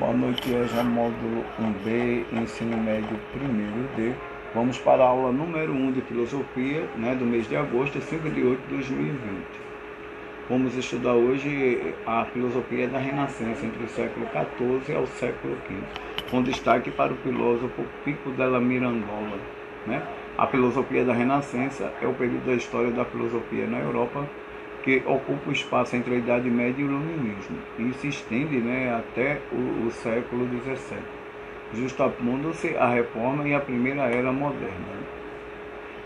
Boa noite, EJA, módulo 1B, ensino médio 1º D. Vamos para a aula número 1 de filosofia, do mês de agosto, 5/8/2020. Vamos estudar hoje a filosofia da Renascença, entre o século XIV ao século XV, com destaque para o filósofo Pico della Mirandola. A filosofia da Renascença é o período da história da filosofia na Europa, que ocupa o espaço entre a Idade Média e o Iluminismo, e se estende até o século XVII, justapondo-se a Reforma e a Primeira Era Moderna.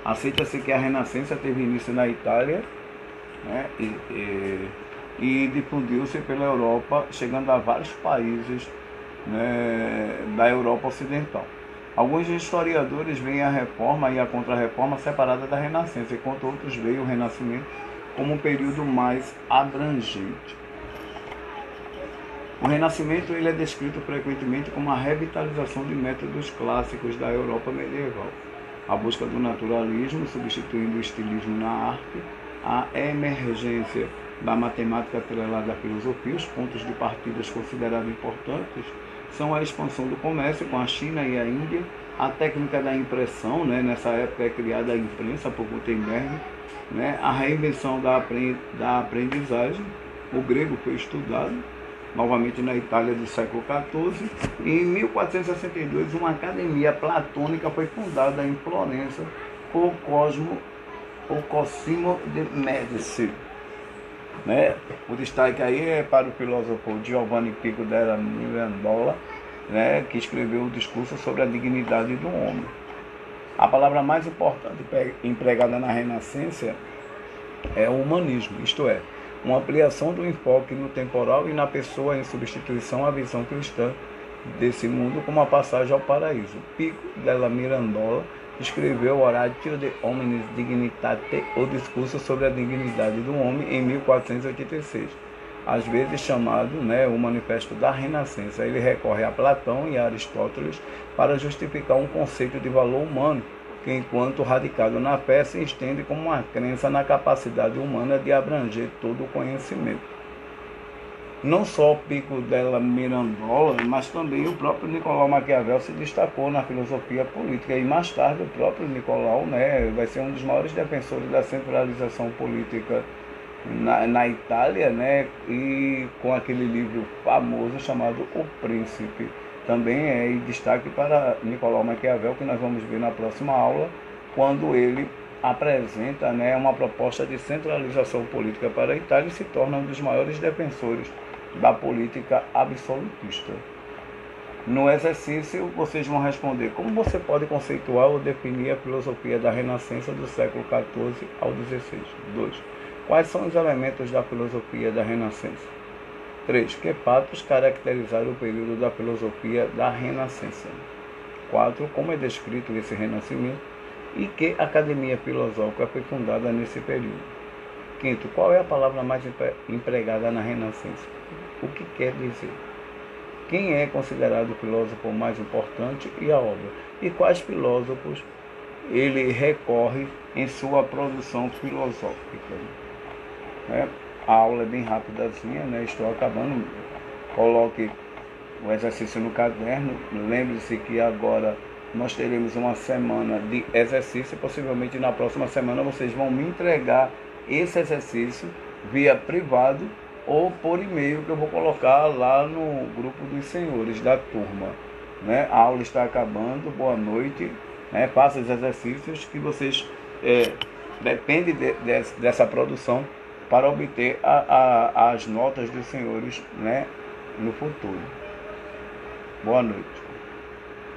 Aceita-se que a Renascença teve início na Itália e difundiu-se pela Europa, chegando a vários países da Europa Ocidental. Alguns historiadores veem a Reforma e a Contra-Reforma separada da Renascença, enquanto outros veem o Renascimento como um período mais abrangente. O Renascimento é descrito frequentemente como a revitalização de métodos clássicos da Europa medieval, a busca do naturalismo substituindo o estilismo na arte, a emergência da matemática atrelada à filosofia. Os pontos de partida considerados importantes são a expansão do comércio com a China e a Índia, a técnica da impressão, nessa época é criada a imprensa por Gutenberg, a reinvenção da aprendizagem, o grego foi estudado, novamente na Itália do século XIV, e em 1462 uma academia platônica foi fundada em Florença por Cosimo de Médici. O destaque aí é para o filósofo Giovanni Pico della Mirandola, que escreveu um discurso sobre a dignidade do homem. A palavra mais importante empregada na Renascença é o humanismo, isto é, uma ampliação do enfoque no temporal e na pessoa em substituição à visão cristã desse mundo como a passagem ao paraíso. Pico della Mirandola escreveu Oratio de Hominis Dignitate, o discurso sobre a dignidade do homem, em 1486, às vezes chamado o Manifesto da Renascença. Ele recorre a Platão e a Aristóteles para justificar um conceito de valor humano, que enquanto radicado na fé se estende como uma crença na capacidade humana de abranger todo o conhecimento. Não só Pico della Mirandola, mas também o próprio Nicolau Maquiavel se destacou na filosofia política, e mais tarde o próprio Nicolau vai ser um dos maiores defensores da centralização política na Itália, e com aquele livro famoso chamado O Príncipe. Também é destaque para Nicolau Maquiavel, que nós vamos ver na próxima aula, quando ele apresenta uma proposta de centralização política para a Itália e se torna um dos maiores defensores da política absolutista. No exercício, vocês vão responder como você pode conceituar ou definir a filosofia da Renascença do século XIV ao XVI. 2. Quais são os elementos da filosofia da Renascença? 3. Que fatos caracterizaram o período da filosofia da Renascença? 4. Como é descrito esse renascimento e que academia filosófica foi fundada nesse período? 5. Qual é a palavra mais empregada na Renascença? O que quer dizer? Quem é considerado o filósofo mais importante e a obra? E quais filósofos ele recorre em sua produção filosófica? A aula é bem rápidazinha, estou acabando. Coloque o exercício no caderno. Lembre-se que agora nós teremos uma semana de exercício, e possivelmente na próxima semana vocês vão me entregar esse exercício via privado ou por e-mail, que eu vou colocar lá no grupo dos senhores da turma. A aula está acabando, boa noite. Faça os exercícios que vocês dependem dessa produção para obter as notas dos senhores no futuro. Boa noite.